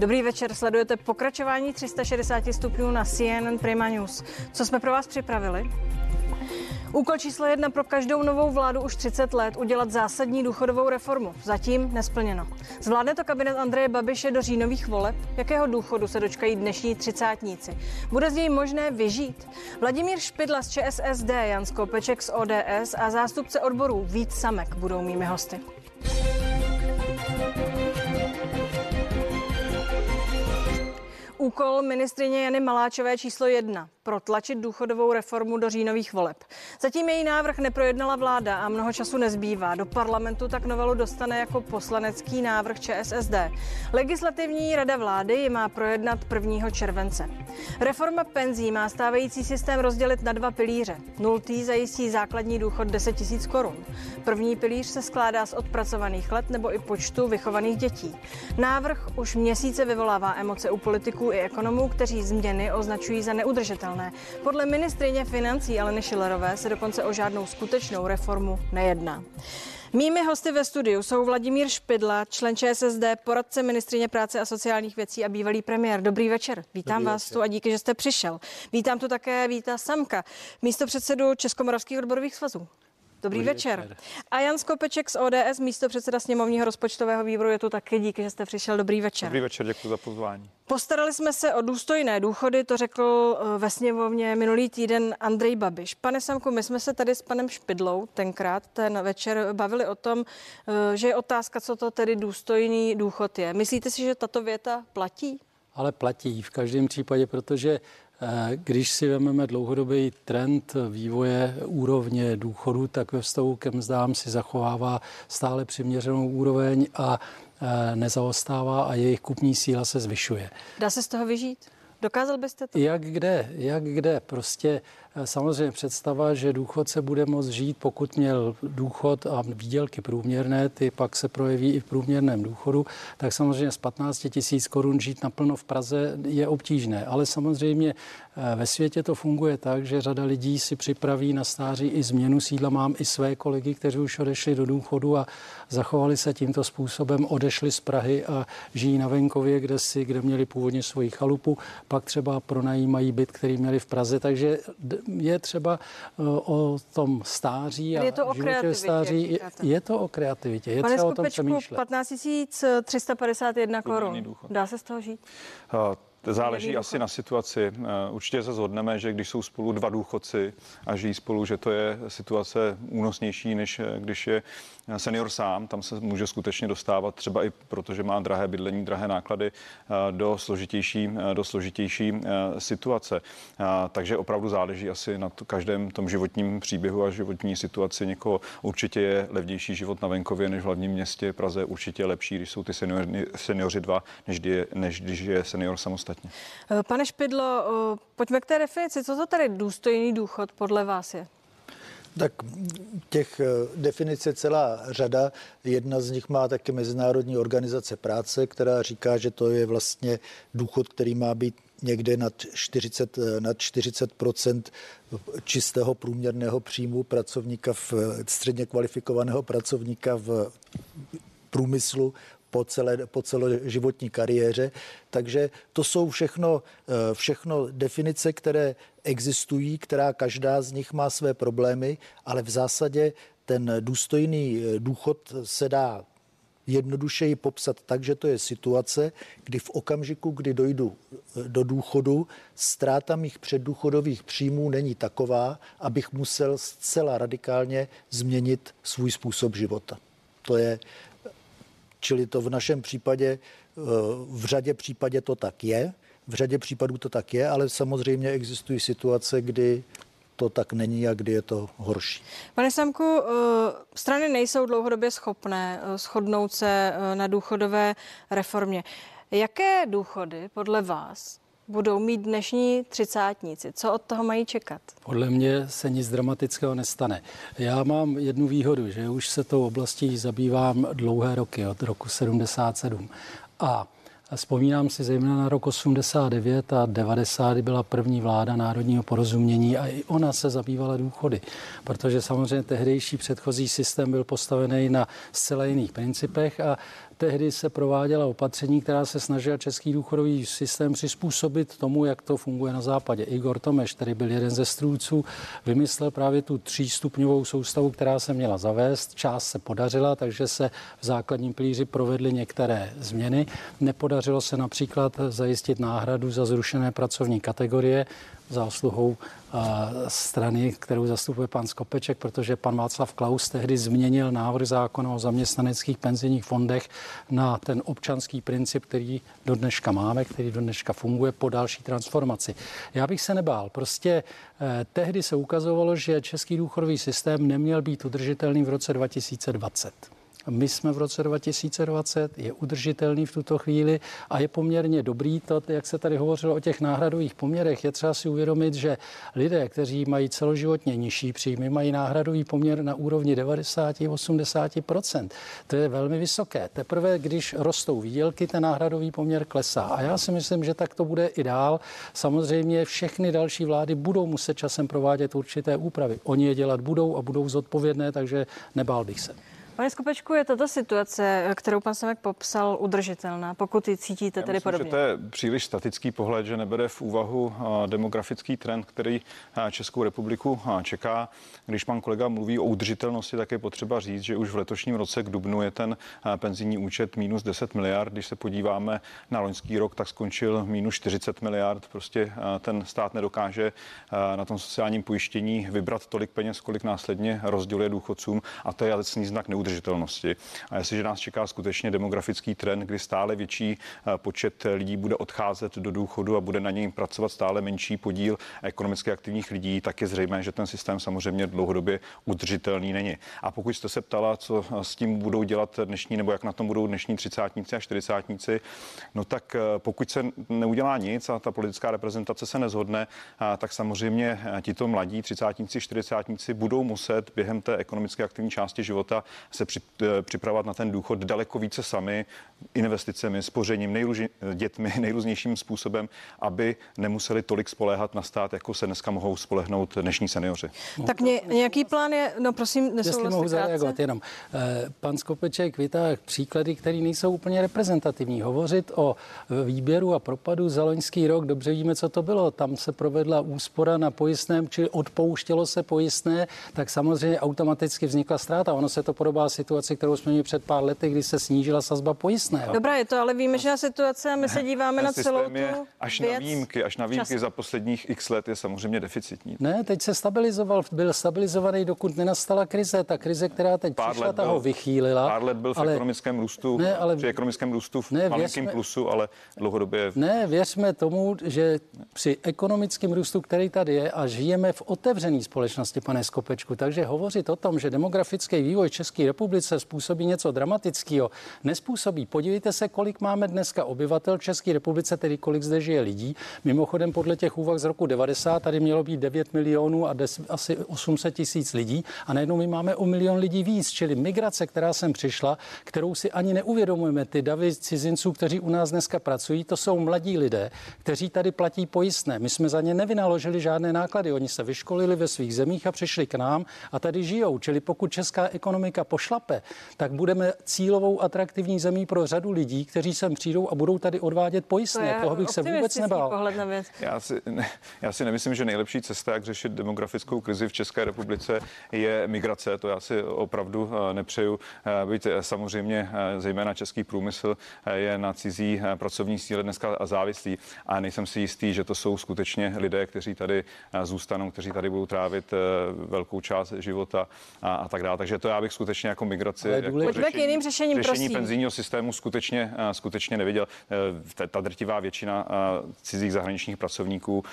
Dobrý večer, sledujete pokračování 360 stupňů na CNN Prima News. Co jsme pro vás připravili? Úkol číslo 1 pro každou novou vládu už 30 let udělat zásadní důchodovou reformu. Zatím nesplněno. Zvládne to kabinet Andreje Babiše do říjnových voleb? Jakého důchodu se dočkají dnešní třicátníci? Bude z něj možné vyžít? Vladimír Špidla z ČSSD, Jan Skopeček z ODS a zástupce odborů Vít Samek budou mými hosty. Úkol ministryně Jany Maláčové číslo 1 – protlačit důchodovou reformu do říjnových voleb. Zatím její návrh neprojednala vláda a mnoho času nezbývá. Do parlamentu tak novelu dostane jako poslanecký návrh ČSSD. Legislativní rada vlády ji má projednat 1. července. Reforma penzí má stávající systém rozdělit na dva pilíře. 0. zajistí základní důchod 10 000 korun. První pilíř se skládá z odpracovaných let nebo i počtu vychovaných dětí. Návrh už měsíce vyvolává emoce u politiků i ekonomů, kteří změny označují za neudržitelné. Podle ministryně financí Aleny Schillerové se dokonce o žádnou skutečnou reformu nejedná. Mými hosty ve studiu jsou Vladimír Špidla, člen ČSSD, poradce ministryně práce a sociálních věcí a bývalý premiér. Dobrý večer. Vítám vás tu a díky, že jste přišel. Vítám tu také Víta Samka, místopředsedu Českomoravských odborových svazů. Dobrý večer. A Jan Skopeček z ODS, místopředseda sněmovního rozpočtového výboru, je tu taky. Díky, že jste přišel. Dobrý večer. Dobrý večer, děkuji za pozvání. Postarali jsme se o důstojné důchody, to řekl ve sněmovně minulý týden Andrej Babiš. Pane Samku, my jsme se tady s panem Špidlou tenkrát ten večer bavili o tom, že je otázka, co to tedy důstojný důchod je. Myslíte si, že tato věta platí? Ale platí v každém případě, protože když si vezmeme dlouhodobý trend vývoje úrovně důchodu, tak ve vztahu ke mzdám si zachovává stále přiměřenou úroveň a nezaostává a jejich kupní síla se zvyšuje. Dá se z toho vyžít? Dokázal byste to? Jak kde. Prostě samozřejmě představa, že důchodce bude moct žít, pokud měl důchod a výdělky průměrné, ty pak se projeví i v průměrném důchodu, tak samozřejmě z 15 000 korun žít naplno v Praze je obtížné. Ale samozřejmě ve světě to funguje tak, že řada lidí si připraví na stáří i změnu sídla. Mám i své kolegy, kteří už odešli do důchodu a zachovali se tímto způsobem, odešli z Prahy a žijí na venkově, kde měli původně svoji chalupu, pak třeba pronajímají byt, který měli v Praze, takže je třeba o tom stáří a životě stáří. Je to o kreativitě, je třeba o tom přemýšlet. 15 351 korun. Dá se z toho žít? Záleží asi na situaci. Určitě se shodneme, že když jsou spolu dva důchodci a žijí spolu, že to je situace únosnější, než když je senior sám. Tam se může skutečně dostávat třeba i protože má drahé bydlení, drahé náklady do složitější situace. Takže opravdu záleží asi na každém tom životním příběhu a životní situaci někoho. Určitě je levnější život na venkově než v hlavním městě Praze. Určitě je lepší, když jsou ty seniori dva, než když je senior samostatný. Pane Špidlo, pojďme k té definici. Co to tady důstojný důchod podle vás je? Tak těch definic je celá řada. Jedna z nich má taky Mezinárodní organizace práce, která říká, že to je vlastně důchod, který má být někde nad 40 % čistého průměrného příjmu pracovníka, středně kvalifikovaného pracovníka v průmyslu, po celoživotní kariéře. Takže to jsou všechno definice, které existují, která každá z nich má své problémy, ale v zásadě ten důstojný důchod se dá jednodušeji popsat tak, že to je situace, kdy v okamžiku, kdy dojdu do důchodu, ztráta mých předdůchodových příjmů není taková, abych musel zcela radikálně změnit svůj způsob života. Čili to v našem případě, v řadě případů to tak je, ale samozřejmě existují situace, kdy to tak není a kdy je to horší. Pane Samku, strany nejsou dlouhodobě schopné shodnout se na důchodové reformě. Jaké důchody podle vás budou mít dnešní třicátníci? Co od toho mají čekat? Podle mě se nic dramatického nestane. Já mám jednu výhodu, že už se tou oblastí zabývám dlouhé roky, od roku 77. A vzpomínám si zejména na rok 89 a 90 byla první vláda národního porozumění a i ona se zabývala důchody, protože samozřejmě tehdejší předchozí systém byl postavený na zcela jiných principech a tehdy se prováděla opatření, která se snažila český důchodový systém přizpůsobit tomu, jak to funguje na západě. Igor Tomeš, který byl jeden ze strůdců, vymyslel právě tu třístupňovou soustavu, která se měla zavést. Část se podařila, takže se v základním pilíři provedly některé změny. Nepodařilo se například zajistit náhradu za zrušené pracovní kategorie, zásluhou strany, kterou zastupuje pan Skopeček, protože pan Václav Klaus tehdy změnil návrh zákona o zaměstnaneckých penzijních fondech na ten občanský princip, který do dneška máme, který do dneška funguje po další transformaci. Já bych se nebál. Prostě tehdy se ukazovalo, že český důchodový systém neměl být udržitelný v roce 2020. My jsme v roce 2020, je udržitelný v tuto chvíli a je poměrně dobrý. To, jak se tady hovořilo o těch náhradových poměrech, je třeba si uvědomit, že lidé, kteří mají celoživotně nižší příjmy, mají náhradový poměr na úrovni 90-80%. To je velmi vysoké. Teprve, když rostou výdělky, ten náhradový poměr klesá. A já si myslím, že tak to bude i dál. Samozřejmě všechny další vlády budou muset časem provádět určité úpravy. Oni je dělat budou a budou zodpovědné, takže nebál bych se. Pane Skopečku, je tato situace, kterou pan Samek popsal, udržitelná, pokud ji cítíte tedy podobně? Myslím, že to je příliš statický pohled, že nebere v úvahu demografický trend, který Českou republiku čeká. Když pan kolega mluví o udržitelnosti, tak je potřeba říct, že už v letošním roce k dubnu je ten penzijní účet minus 10 miliard. Když se podíváme na loňský rok, tak skončil minus 40 miliard. Prostě ten stát nedokáže na tom sociálním pojištění vybrat tolik peněz, kolik následně rozděluje důchodcům, a to je jasný znak neudržitelnosti. A jestliže nás čeká skutečně demografický trend, kdy stále větší počet lidí bude odcházet do důchodu a bude na něj pracovat stále menší podíl ekonomicky aktivních lidí, tak je zřejmé, že ten systém samozřejmě dlouhodobě udržitelný není. A pokud jste se ptala, co s tím budou dělat dnešní, nebo jak na tom budou dnešní třicátníci a čtyřicátníci, no tak pokud se neudělá nic a ta politická reprezentace se nezhodne, tak samozřejmě tito mladí třicátníci, čtyřicátníci budou muset během té ekonomicky aktivní části života se připravovat na ten důchod daleko více sami, investicemi, spořením, dětmi, nejrůznějším způsobem, aby nemuseli tolik spoléhat na stát, jako se dneska mohou spolehnout dnešní seniori. Tak nějaký plán je, no prosím, nesouhlasím. Jestli mohu zareagovat jenom. Pan Skopeček vytáhl příklady, které nejsou úplně reprezentativní. Hovořit o výběru a propadu za loňský rok, dobře víme, co to bylo. Tam se provedla úspora na pojistném, čili odpouštělo se pojistné, tak samozřejmě automaticky vznikla ztráta. Ono se to podobá situaci, kterou jsme měli před pár lety, kdy se snížila sazba pojistného. Dobrá, je to ale výjimečná situace a my se díváme na celou tu věc. Až na výjimky za posledních x let je samozřejmě deficitní. Ne, teď se stabilizoval, byl stabilizovaný, dokud nenastala krize. Ta krize, která teď přišla, ta ho vychýlila. Pár let byl v ekonomickém růstu, při ekonomickém růstu v malinkým plusu, ale dlouhodobě... Ne, věřme tomu, že při ekonomickém růstu, který tady je, a žijeme v otevřené společnosti, pane Skopečku, takže hovořit o tom, že demografický vývoj České republice způsobí něco dramatického, nespůsobí. Podívejte se, kolik máme dneska obyvatel v České republice, tedy kolik zde žije lidí. Mimochodem, podle těch úvah z roku 90 tady mělo být 9 milionů a asi 800 tisíc lidí a najednou my máme o milion lidí víc, čili migrace, která sem přišla, kterou si ani neuvědomujeme. Ty davy cizinců, kteří u nás dneska pracují, to jsou mladí lidé, kteří tady platí pojistné. My jsme za ně nevynaložili žádné náklady, oni se vyškolili ve svých zemích a přišli k nám a tady žijou. Čili pokud česká ekonomika pošlape, tak budeme cílovou atraktivní zemí pro řadu lidí, kteří sem přijdou a budou tady odvádět pojistné. Toho bych se vůbec nebál. Já si nemyslím, že nejlepší cesta, jak řešit demografickou krizi v České republice, je migrace. To já si opravdu nepřeju. Byť samozřejmě zejména český průmysl je na cizí pracovní síle dneska závislý a nejsem si jistý, že to jsou skutečně lidé, kteří tady zůstanou, kteří tady budou trávit velkou část života a tak dále. Takže to já bych skutečně jako migraci, řešení penzijního systému skutečně neviděl. Ta drtivá většina cizích zahraničních pracovníků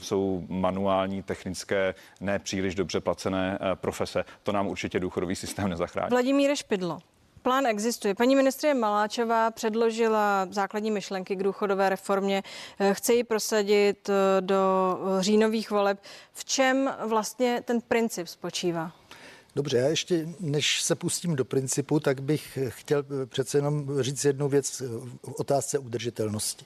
jsou manuální, technické, ne příliš dobře placené profese. To nám určitě důchodový systém nezachrání. Vladimíre Špidlo, plán existuje. Paní ministryně Maláčová předložila základní myšlenky k důchodové reformě. Chce ji prosadit do říjnových voleb. V čem vlastně ten princip spočívá? Dobře, já ještě, než se pustím do principu, tak bych chtěl přece jenom říct jednu věc v otázce udržitelnosti.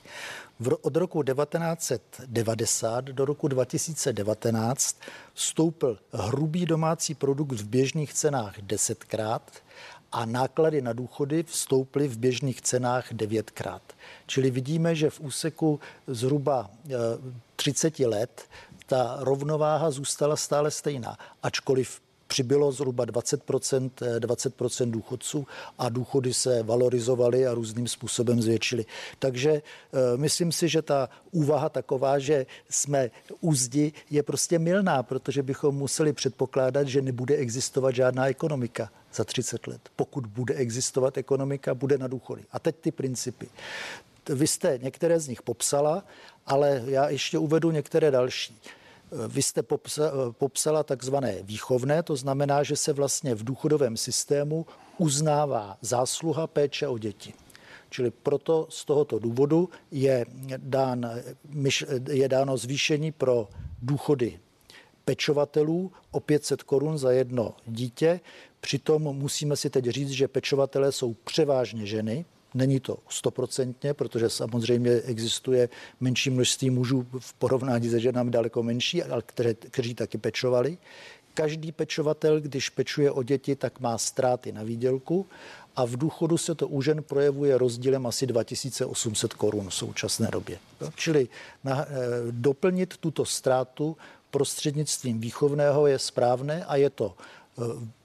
Od roku 1990 do roku 2019 stoupl hrubý domácí produkt v běžných cenách 10krát a náklady na důchody vstouply v běžných cenách 9krát. Čili vidíme, že v úseku zhruba 30 let ta rovnováha zůstala stále stejná, ačkoliv přibylo zhruba 20% důchodců a důchody se valorizovaly a různým způsobem zvětšily. Takže myslím si, že ta úvaha taková, že jsme u zdi, je prostě mylná, protože bychom museli předpokládat, že nebude existovat žádná ekonomika za 30 let. Pokud bude existovat ekonomika, bude na důchody. A teď ty principy. Vy jste některé z nich popsala, ale já ještě uvedu některé další. Vy jste popsala takzvané výchovné, to znamená, že se vlastně v důchodovém systému uznává zásluha péče o děti. Čili proto z tohoto důvodu je dáno zvýšení pro důchody pečovatelů o 500 korun za jedno dítě. Přitom musíme si teď říct, že pečovatelé jsou převážně ženy. Není to 100%, protože samozřejmě existuje menší množství mužů v porovnání se ženami daleko menší, ale kteří taky pečovali. Každý pečovatel, když pečuje o děti, tak má ztráty na výdělku a v důchodu se to u žen projevuje rozdílem asi 2800 korun v současné době. Čili doplnit tuto ztrátu prostřednictvím výchovného je správné a je to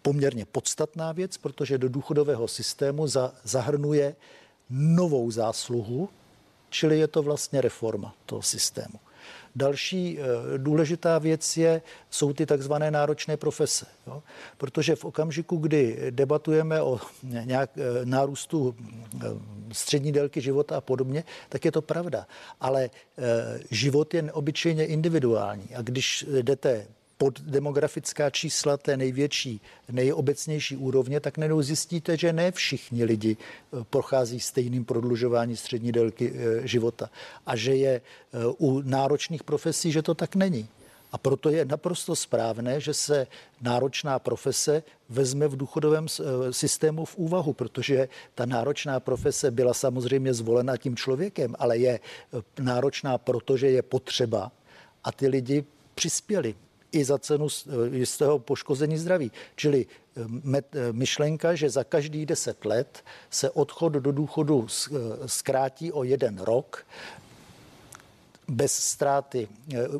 poměrně podstatná věc, protože do důchodového systému zahrnuje novou zásluhu, čili je to vlastně reforma toho systému. Další důležitá věc jsou ty takzvané náročné profese, jo? Protože v okamžiku, kdy debatujeme o nárůstu střední délky života a podobně, tak je to pravda, ale život je obyčejně individuální a když jdete pod demografická čísla té největší, nejobecnější úrovně, tak najednou zjistíte, že ne všichni lidi prochází stejným prodlužování střední délky života a že je u náročných profesí, že to tak není. A proto je naprosto správné, že se náročná profese vezme v důchodovém systému v úvahu, protože ta náročná profese byla samozřejmě zvolena tím člověkem, ale je náročná, protože je potřeba a ty lidi přispěli i za cenu jistého poškození zdraví. Čili myšlenka, že za každých 10 let se odchod do důchodu zkrátí o 1 rok bez ztráty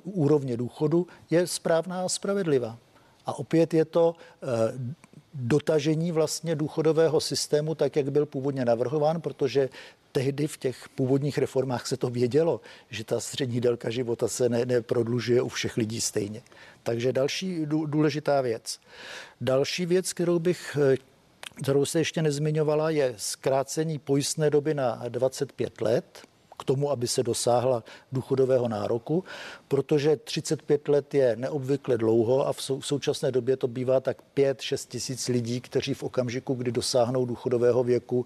úrovně důchodu, je správná a spravedlivá. A opět je to dotažení vlastně důchodového systému, tak jak byl původně navrhován, protože tehdy v těch původních reformách se to vědělo, že ta střední délka života se neprodlužuje u všech lidí stejně. Takže další důležitá věc. Další věc, kterou se ještě nezmiňovala, je zkrácení pojistné doby na 25 let k tomu, aby se dosáhla důchodového nároku, protože 35 let je neobvykle dlouho a v současné době to bývá tak 5-6 tisíc lidí, kteří v okamžiku, kdy dosáhnou důchodového věku,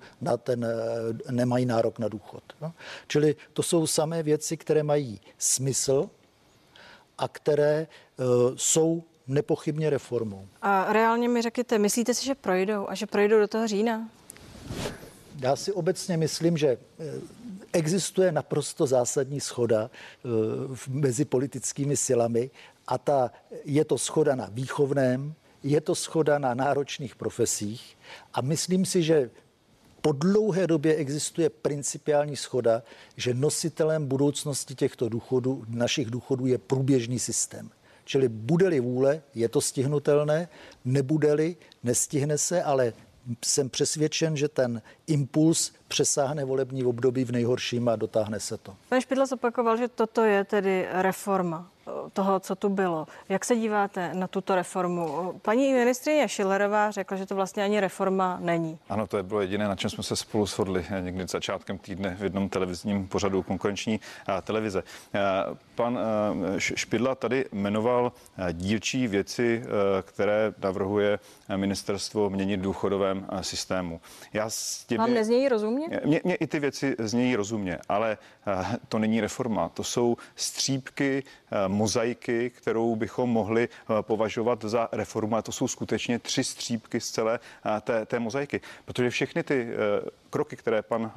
nemají nárok na důchod. No. Čili to jsou samé věci, které mají smysl a které jsou nepochybně reformou. A reálně mi řekněte, myslíte si, že projdou a že projdou do toho října? Já si obecně myslím, že existuje naprosto zásadní shoda mezi politickými silami a je to shoda na výchovném, je to shoda na náročných profesích a myslím si, že po dlouhé době existuje principiální shoda, že nositelem budoucnosti těchto důchodů, našich důchodů je průběžný systém. Čili bude-li vůle, je to stihnutelné, nebude-li, nestihne se, ale jsem přesvědčen, že ten impuls přesáhne volební období v nejhorším a dotáhne se to. Pan Špidla zopakoval, že toto je tedy reforma toho, co tu bylo. Jak se díváte na tuto reformu? Paní ministryně Schillerová řekla, že to vlastně ani reforma není. Ano, to je bylo jediné, na čem jsme se spolu shodli někdy začátkem týdne v jednom televizním pořadu konkurenční televize. Pan Špidla tady jmenoval dílčí věci, které navrhuje ministerstvo měnit v důchodovém systému. Vám neznějí rozumně? Mně i ty věci znějí rozumně, ale to není reforma. To jsou střípky mozaiky, kterou bychom mohli považovat za reformu. A to jsou skutečně 3 střípky z celé té mozaiky. Protože všechny ty kroky, které pan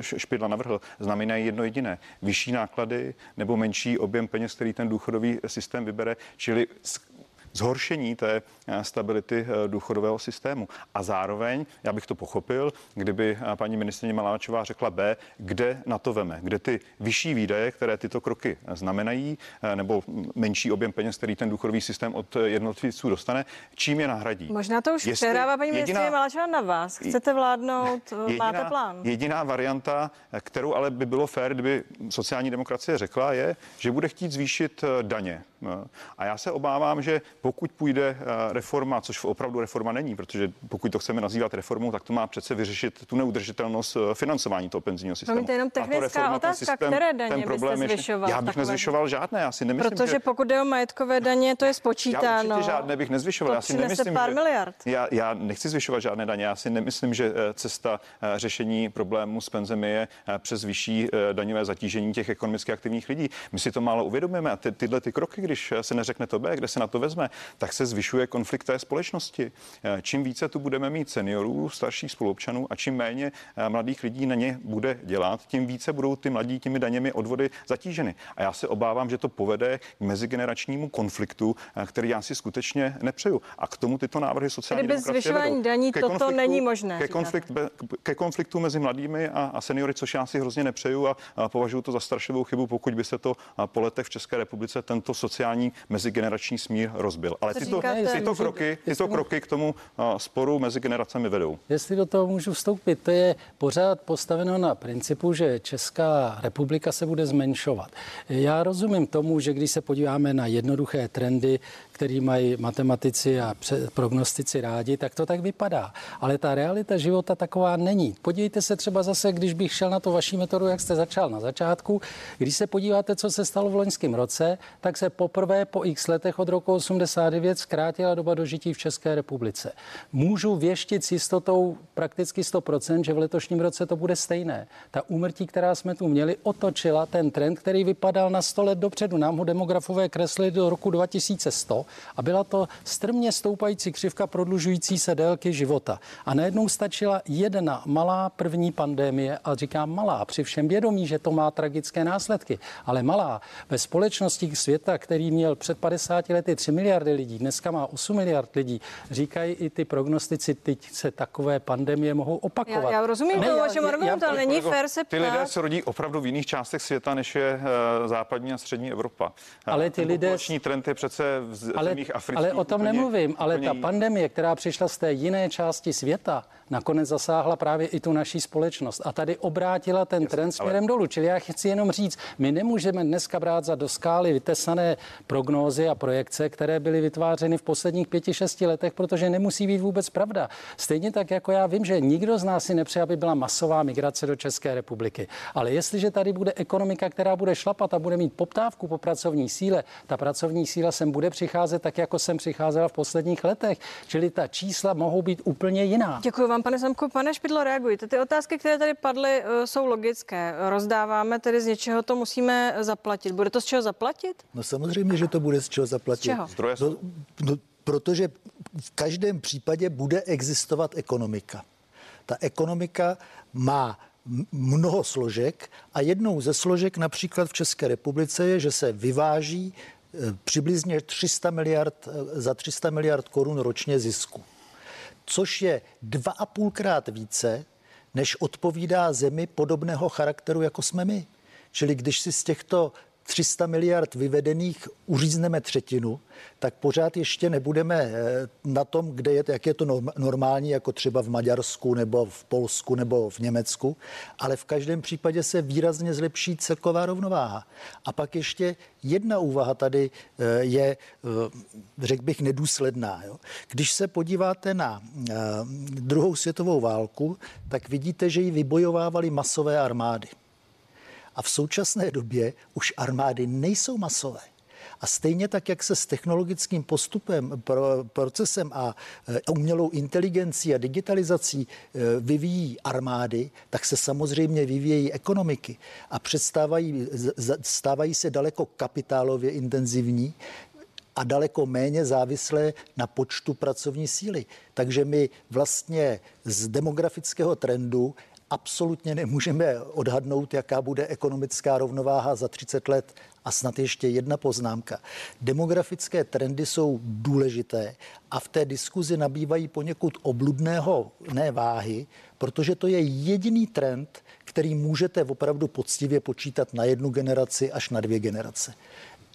Špidla navrhl, znamenají jedno jediné. Vyšší náklady nebo menší objem peněz, který ten důchodový systém vybere, čili zhoršení té stability důchodového systému. A zároveň, já bych to pochopil, kdyby paní ministryně Maláčová řekla B, kde na to veme, kde ty vyšší výdaje, které tyto kroky znamenají, nebo menší objem peněz, který ten důchodový systém od jednotlivců dostane, čím je nahradí. Možná to už přehrává paní ministryně Maláčová na vás. Chcete vládnout, máte plán. Jediná varianta, kterou ale by bylo fér, kdyby sociální demokracie řekla, je, že bude chtít zvýšit daně. A já se obávám, že pokud půjde reforma, což opravdu reforma není, protože pokud to chceme nazývat reformou, tak to má přece vyřešit tu neudržitelnost financování toho penzijního systému. To je jenom technická otázka, které daně byste zvyšoval? Já bych nezvyšoval žádné, já si nemyslím, protože že pokud jde o majetkové daně, to je spočítáno. Já určitě žádné bych nezvyšoval. Já si nemyslím, pár miliard. Já nechci zvyšovat žádné daně, já si nemyslím, že cesta řešení problému s penzemi je přes vyšší daňové zatížení těch ekonomicky aktivních lidí. My si to málo uvědomujeme a tyhle ty kroky, když se neřekne to B, kde se na to vezme, tak se zvyšuje konflikt té společnosti. Čím více tu budeme mít seniorů, starších spoluobčanů a čím méně mladých lidí na ně bude dělat, tím více budou ty mladí těmi daněmi odvody zatíženy. A já se obávám, že to povede k mezigeneračnímu konfliktu, který já si skutečně nepřeju. A k tomu tyto návrhy sociální demokracie vedou. Bez zvyšování daní toto není možné. Ke konfliktu mezi mladými a seniory, což já si hrozně nepřeju a považuji to za strašlivou chybu, pokud by se to po letech v České republice tento sociální mezigenerační smír rozbil. Ale tyto kroky k tomu sporu mezi generacemi vedou. Jestli do toho můžu vstoupit, to je pořád postaveno na principu, že Česká republika se bude zmenšovat. Já rozumím tomu, že když se podíváme na jednoduché trendy, který mají matematici a prognostici rádi, tak to tak vypadá. Ale ta realita života taková není. Podívejte se třeba zase, když bych šel na to vaši metodu, jak jste začal na začátku. Když se podíváte, co se stalo v loňském roce, tak se poprvé po x letech od roku 89 zkrátila doba dožití v České republice. Můžu věštit s jistotou prakticky 100%, že v letošním roce to bude stejné. Ta úmrtí, která jsme tu měli, otočila ten trend, který vypadal na 100 let dopředu. Nám ho demografové kreslili do roku 2100. A byla to strmě stoupající křivka prodlužující se délky života. A najednou stačila jedna malá první pandemie, a říkám malá, při všem vědomí, že to má tragické následky, ale malá ve společnosti světa, který měl před 50 lety 3 miliardy lidí, dneska má 8 miliard lidí, říkají i ty prognostici, teď se takové pandemie mohou opakovat. Já rozumím, že to není fér se ptát. Ty lidé se rodí opravdu v jiných částech světa, než je západní a střední Evropa. Ale ty lidé... trend je přece ale o tom úplně nemluvím, ale ta pandemie, která přišla z té jiné části světa, nakonec zasáhla právě i tu naší společnost a tady obrátila ten trend směrem dolů. Čili já chci jenom říct, my nemůžeme dneska brát za do skály vytesané prognózy a projekce, které byly vytvářeny v posledních 5-6 letech, protože nemusí být vůbec pravda. Stejně tak, jako já vím, že nikdo z nás si nepřeje, aby byla masová migrace do České republiky. Ale jestliže tady bude ekonomika, která bude šlapat a bude mít poptávku po pracovní síle, ta pracovní síla sem bude přicházet tak, jako jsem přicházela v posledních letech. Čili ta čísla mohou být úplně jiná. Děkuji vám. Pane Samku, pane Špidlo, reagujte. Ty otázky, které tady padly, jsou logické. Rozdáváme, tedy z něčeho to musíme zaplatit. Bude to z čeho zaplatit? No samozřejmě, že to bude z čeho zaplatit. Z čeho? No, protože v každém případě bude existovat ekonomika. Ta ekonomika má mnoho složek a jednou ze složek například v České republice je, že se vyváží přibližně 300 miliard korun ročně zisku, což je 2,5krát více, než odpovídá zemi podobného charakteru, jako jsme my. Čili když si z těchto 300 miliard vyvedených uřízneme třetinu, tak pořád ještě nebudeme na tom, kde je, jak je to normální, jako třeba v Maďarsku nebo v Polsku nebo v Německu, ale v každém případě se výrazně zlepší celková rovnováha. A pak ještě jedna úvaha tady je, řekl bych, nedůsledná. Jo? Když se podíváte na druhou světovou válku, tak vidíte, že ji vybojovávaly masové armády. A v současné době už armády nejsou masové. A stejně tak, jak se s technologickým postupem, procesem a umělou inteligencí a digitalizací vyvíjí armády, tak se samozřejmě vyvíjejí ekonomiky a stávají se daleko kapitálově intenzivní a daleko méně závislé na počtu pracovní síly. Takže my vlastně z demografického trendu absolutně nemůžeme odhadnout, jaká bude ekonomická rovnováha za 30 let. A snad ještě jedna poznámka. Demografické trendy jsou důležité a v té diskuzi nabývají poněkud obludného váhy, protože to je jediný trend, který můžete opravdu poctivě počítat na jednu generaci až na dvě generace.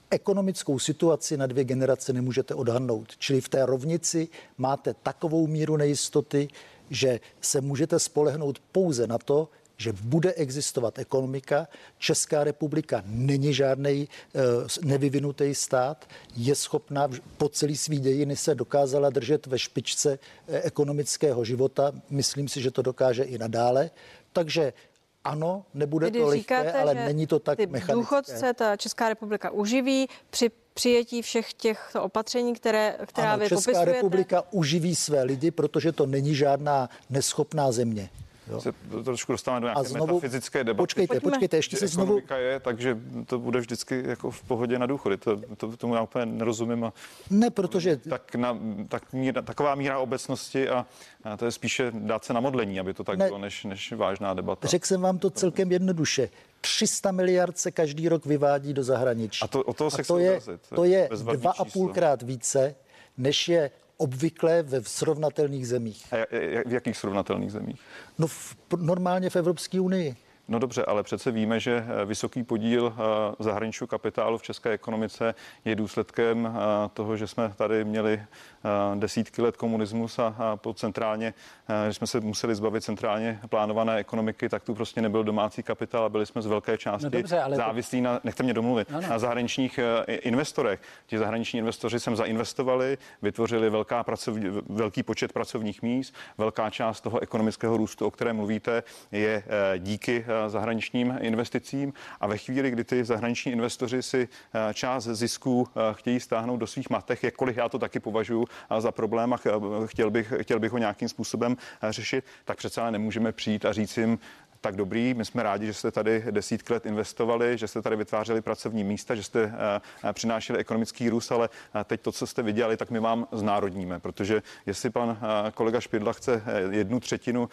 Ekonomickou situaci na dvě generace nemůžete odhadnout. Čili v té rovnici máte takovou míru nejistoty, že se můžete spolehnout pouze na to, že bude existovat ekonomika. Česká republika není žádný nevyvinutý stát, je schopná po celý svý dějiny se dokázala držet ve špičce ekonomického života. Myslím si, že to dokáže i nadále. Takže ano, nebude to lehké, ale není to tak mechanické. Důchodce ta Česká republika uživí při přijetí všech těchto opatření, která vy popisujete. Česká republika uživí své lidi, protože to není žádná neschopná země. Jo. Se trošku dostáváme do nějaké metafyzické debaty. Počkejte, ještě se znovu... je, takže to bude vždycky jako v pohodě na důchody. Tomu já úplně nerozumím. Ne, protože... Taková míra obecnosti a to je spíše dát se na modlení, aby to tak bylo, než vážná debata. Řekl jsem vám to celkem jednoduše. 300 miliard se každý rok vyvádí do zahraničí. To je 2,5krát více, než je obvykle ve srovnatelných zemích. A v jakých srovnatelných zemích? No normálně v Evropské unii. No dobře, ale přece víme, že vysoký podíl zahraničního kapitálu v české ekonomice je důsledkem toho, že jsme tady měli desítky let komunismus a po centrálně, že jsme se museli zbavit centrálně plánované ekonomiky, tak tu prostě nebyl domácí kapitál a byli jsme z velké části závislí na, nechte mě domluvit, na zahraničních investorech. Ti zahraniční investoři sem zainvestovali, vytvořili velký počet pracovních míst, velká část toho ekonomického růstu, o kterém mluvíte, je díky zahraničním investicím a ve chvíli, kdy ty zahraniční investoři si část zisků chtějí stáhnout do svých matech, jakkoliv já to taky považuji za problém a chtěl bych ho nějakým způsobem řešit, tak přece ale nemůžeme přijít a říct jim, tak dobrý, my jsme rádi, že jste tady desítky let investovali, že jste tady vytvářeli pracovní místa, že jste přinášeli ekonomický růst, ale teď to, co jste vydělali, tak my vám znárodníme, protože jestli pan kolega Špidla chce 1/3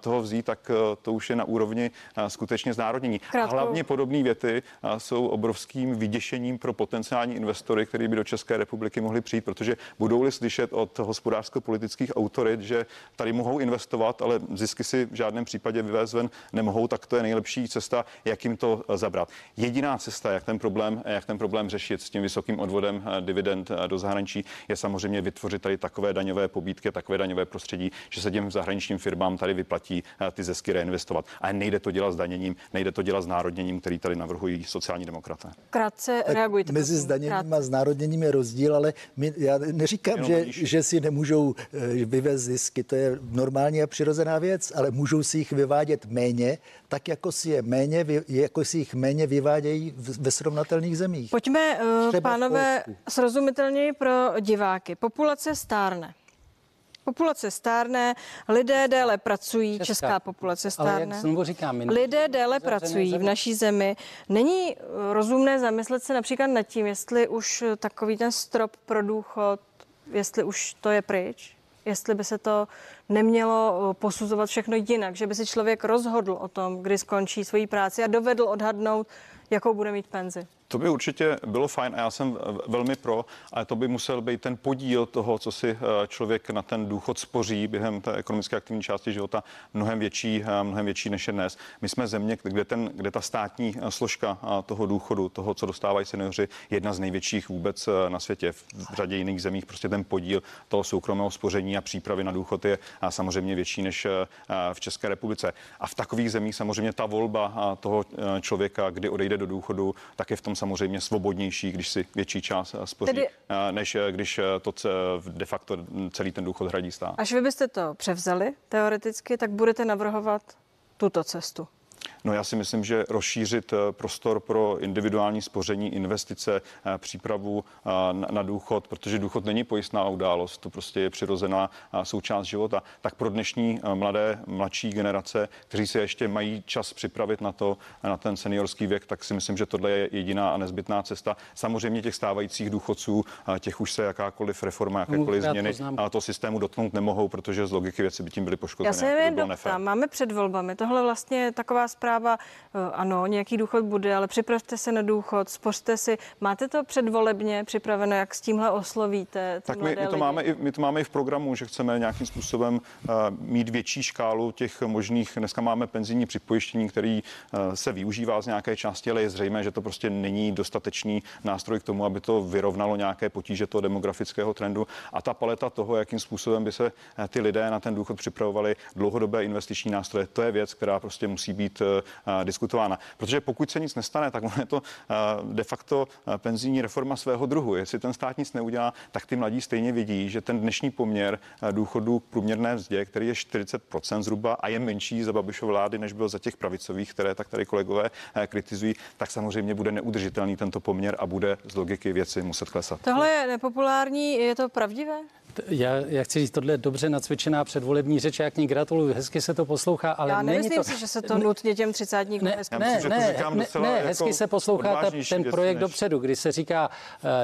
toho vzít, tak to už je na úrovni skutečně znárodnění. Hlavně podobné věty jsou obrovským vyděšením pro potenciální investory, který by do České republiky mohli přijít, protože budou-li slyšet od hospodářsko-politických autorit, že tady mohou investovat, ale zisky si v žádném případě vyvést ven nemohou, tak to je nejlepší cesta, jak jim to zabrat. Jediná cesta, jak ten problém řešit s tím vysokým odvodem dividend do zahraničí, je samozřejmě vytvořit tady takové daňové pobídky, takové daňové prostředí, že se těm zahraničním firmám tady vyplatí ty zisky reinvestovat. A nejde to dělat s daněním, nejde to dělat s národněním, který tady navrhují sociální demokraté. Krátce reagujte. Mezi zdaněním a znárodněním je rozdíl, ale já neříkám, že si nemůžou vyvést zisky, to je normální a přirozená věc, ale můžou si jich vyvádět méně, tak jako si jich méně vyvádějí ve srovnatelných zemích. Pojďme, pánové, srozumitelněji pro diváky. Populace stárne, lidé déle pracují, česká populace stárne. Lidé déle pracují v naší zemi. Není rozumné zamyslet se například nad tím, jestli už takový ten strop pro důchod, jestli už to je pryč? Jestli by se to nemělo posuzovat všechno jinak, že by si člověk rozhodl o tom, kdy skončí svoji práci a dovedl odhadnout, jakou bude mít penzi. To by určitě bylo fajn a já jsem velmi pro, ale to by musel být ten podíl toho, co si člověk na ten důchod spoří během té ekonomické aktivní části života, mnohem větší než je dnes. My jsme země, kde ta státní složka toho důchodu, toho, co dostávají seniori, jedna z největších vůbec na světě. V řadě jiných zemích prostě ten podíl toho soukromého spoření a přípravy na důchod je samozřejmě větší než v České republice. A v takových zemích samozřejmě ta volba toho člověka, kdy odejde do důchodu, tak je v tom samozřejmě svobodnější, když si větší část spoří, tedy, než když to de facto celý ten důchod hradí stát. Až vy byste to převzali teoreticky, tak budete navrhovat tuto cestu. No já si myslím, že rozšířit prostor pro individuální spoření, investice, přípravu na důchod, protože důchod není pojistná událost, to prostě je přirozená součást života, tak pro dnešní mladší generace, kteří se ještě mají čas připravit na ten seniorský věk, tak si myslím, že tohle je jediná a nezbytná cesta. Samozřejmě těch stávajících důchodců, těch už se jakákoliv reforma, jakékoliv změny a to systému dotknout nemohou, protože z logiky věci by tím byly poškozené. Já se jen doptám, máme před volbami, tohle vlastně taková zpráva, ano, nějaký důchod bude, ale připravte se na důchod, spořte si, máte to předvolebně připraveno, jak s tímhle oslovíte? Tak my to máme i v programu, že chceme nějakým způsobem mít větší škálu těch možných, dneska máme penzijní připojištění, který se využívá z nějaké části, ale je zřejmé, že to prostě není dostatečný nástroj k tomu, aby to vyrovnalo nějaké potíže toho demografického trendu a ta paleta toho, jakým způsobem by se ty lidé na ten důchod připravovali, dlouhodobé investiční nástroje, to je věc, která prostě musí být diskutována. Protože pokud se nic nestane, tak ono je to de facto penzijní reforma svého druhu. Jestli ten stát nic neudělá, tak ty mladí stejně vidí, že ten dnešní poměr důchodu k průměrné mzdě, který je 40% zhruba a je menší za Babišovy vlády, než byl za těch pravicových, které tak tady kolegové kritizují, tak samozřejmě bude neudržitelný tento poměr a bude z logiky věci muset klesat. Tohle je nepopulární, je to pravdivé? Já chci říct, tohle je dobře nacvičená předvolební řeč, já k ní gratuluju, hezky se to poslouchá, ale já není to... Já si, že se to nutně těm třicátníkům hezky se poslouchá ten projekt dopředu, kdy se říká,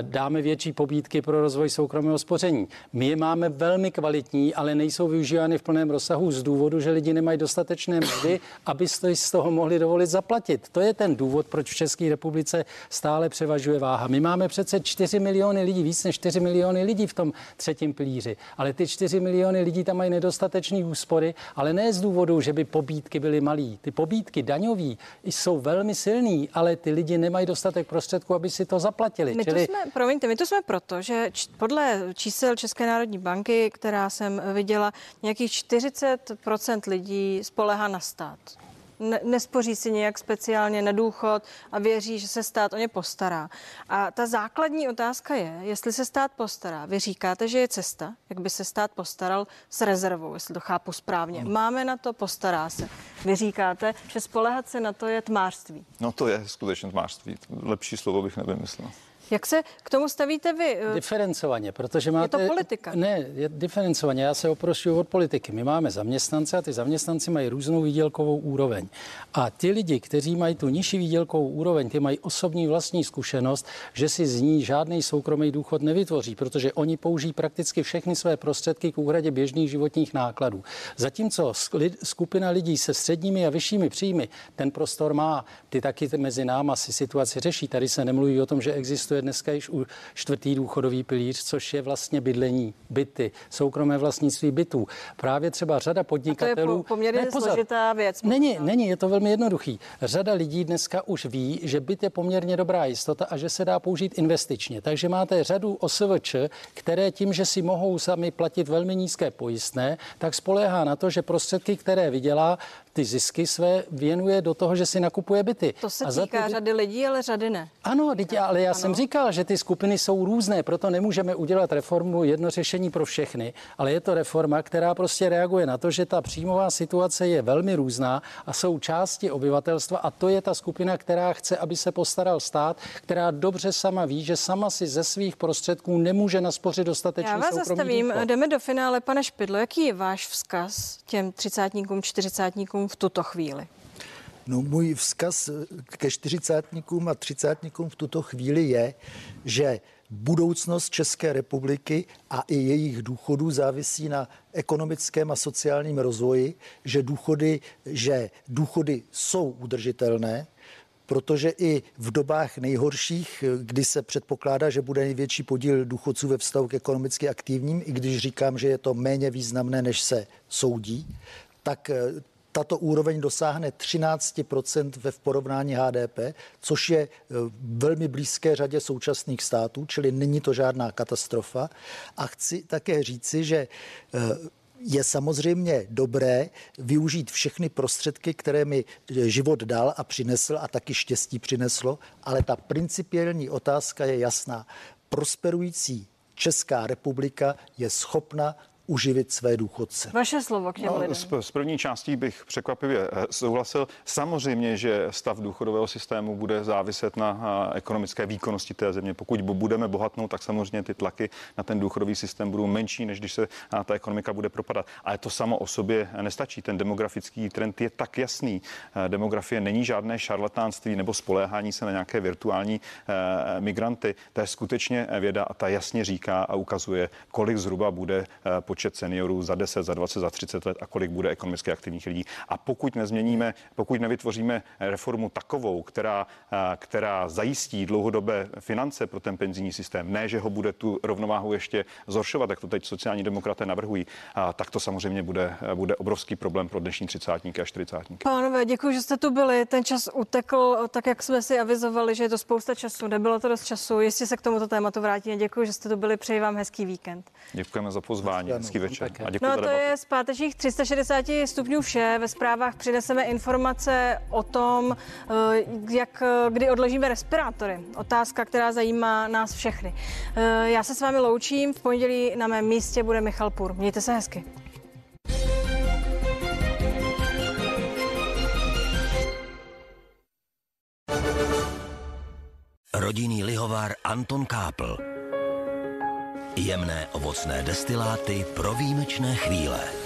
dáme větší pobídky pro rozvoj soukromého spoření. My je máme velmi kvalitní, ale nejsou využívány v plném rozsahu z důvodu, že lidi nemají dostatečné mzdy, aby z toho mohli dovolit zaplatit. To je ten důvod, proč v České republice stále převažuje váha. My máme přece 4 miliony lidí, víc než 4 miliony lidí v tom třetím pilíři, ale ty 4 miliony lidí tam mají nedostatečné úspory, ale ne z důvodu, že by pobídky byly malý. Ty pobídky daňový jsou velmi silný, ale ty lidi nemají dostatek prostředků, aby si to zaplatili. My to jsme proto, že podle čísel České národní banky, která jsem viděla, nějakých 40% lidí spoléhá na stát. Nespoří si nějak speciálně na důchod a věří, že se stát o ně postará. A ta základní otázka je, jestli se stát postará. Vy říkáte, že je cesta, jak by se stát postaral s rezervou, jestli to chápu správně. Máme na to, postará se. Vy říkáte, že spoléhat se na to je tmářství. No to je skutečně tmářství. Lepší slovo bych nevymyslel. Jak se k tomu stavíte vy? Diferencovaně, protože máte... Je to politika. Ne, je diferencovaně, já se oprošťuji od politiky. My máme zaměstnance a ty zaměstnanci mají různou výdělkovou úroveň. A ti lidi, kteří mají tu nižší výdělkovou úroveň, ty mají osobní vlastní zkušenost, že si z ní žádný soukromý důchod nevytvoří, protože oni použijí prakticky všechny své prostředky k úhradě běžných životních nákladů. Zatímco skupina lidí se středními a vyššími příjmy ten prostor má, ty taky mezi náma si situaci řeší. Tady se nemluví o tom, že existuje dneska již u čtvrtý důchodový pilíř, což je vlastně bydlení, byty, soukromé vlastnictví bytů. Právě třeba řada podnikatelů... A to je poměrně složitá věc. Není, je to velmi jednoduchý. Řada lidí dneska už ví, že byt je poměrně dobrá jistota a že se dá použít investičně. Takže máte řadu OSVČ, které tím, že si mohou sami platit velmi nízké pojistné, tak spoléhá na to, že prostředky, které vydělá, ty zisky své věnuje do toho, že si nakupuje byty. To se týká řady lidí, ale řady ne. Ano, ale já jsem říkal, že ty skupiny jsou různé, proto nemůžeme udělat reformu jedno řešení pro všechny, ale je to reforma, která prostě reaguje na to, že ta příjmová situace je velmi různá a jsou části obyvatelstva a to je ta skupina, která chce, aby se postaral stát, která dobře sama ví, že sama si ze svých prostředků nemůže naspořit dostatečný soukromý důchod. Já vás zastavím, jdeme do finále. Pane Špidlo, jaký je váš vzkaz těm třicátníkům, čtyřicátníkům v tuto chvíli? No, můj vzkaz ke čtyřicátníkům a třicátníkům v tuto chvíli je, že budoucnost České republiky a i jejich důchodů závisí na ekonomickém a sociálním rozvoji, že důchody jsou udržitelné, protože i v dobách nejhorších, kdy se předpokládá, že bude největší podíl důchodců ve vztahu k ekonomicky aktivním, i když říkám, že je to méně významné, než se soudí, tak tato úroveň dosáhne 13% v porovnání HDP, což je velmi blízké řadě současných států, čili není to žádná katastrofa. A chci také říci, že je samozřejmě dobré využít všechny prostředky, které mi život dal a přinesl a taky štěstí přineslo, ale ta principiální otázka je jasná. Prosperující Česká republika je schopna uživit své důchodce. Vaše slovo k těm lidem. Z první částí bych překvapivě souhlasil. Samozřejmě, že stav důchodového systému bude záviset na ekonomické výkonnosti té země. Pokud budeme bohatnout, tak samozřejmě ty tlaky na ten důchodový systém budou menší, než když se ta ekonomika bude propadat. Ale to samo o sobě nestačí. Ten demografický trend je tak jasný. Demografie není žádné šarlatánství nebo spoléhání se na nějaké virtuální migranty. To je skutečně věda a ta jasně říká a ukazuje, kolik zhruba bude počet seniorů za 10, za 20, za 30 let a kolik bude ekonomicky aktivních lidí. A pokud nezměníme, pokud nevytvoříme reformu takovou, která zajistí dlouhodobé finance pro ten penzijní systém, ne, že ho bude tu rovnováhu ještě zhoršovat, jak to teď sociální demokraté navrhují, tak to samozřejmě bude obrovský problém pro dnešní třicátníky a čtyřicátníky. Pánové, děkuji, že jste tu byli. Ten čas utekl, tak jak jsme si avizovali, že je to spousta času, nebylo to dost času. Jistě se k tomuto tématu vrátíme. Děkuji, že jste tu byli. Přeji vám hezký víkend. Děkujeme za pozvání. Hezký večer. A děkuji za debatu. No, to je z pátečních 360 stupňů vše. Ve zprávách přineseme informace o tom, kdy odložíme respirátory. Otázka, která zajímá nás všechny. Já se s vámi loučím. V pondělí na mém místě bude Michal Pur. Mějte se hezky. Rodinný lihovár Anton Kápl. Jemné ovocné destiláty pro výjimečné chvíle.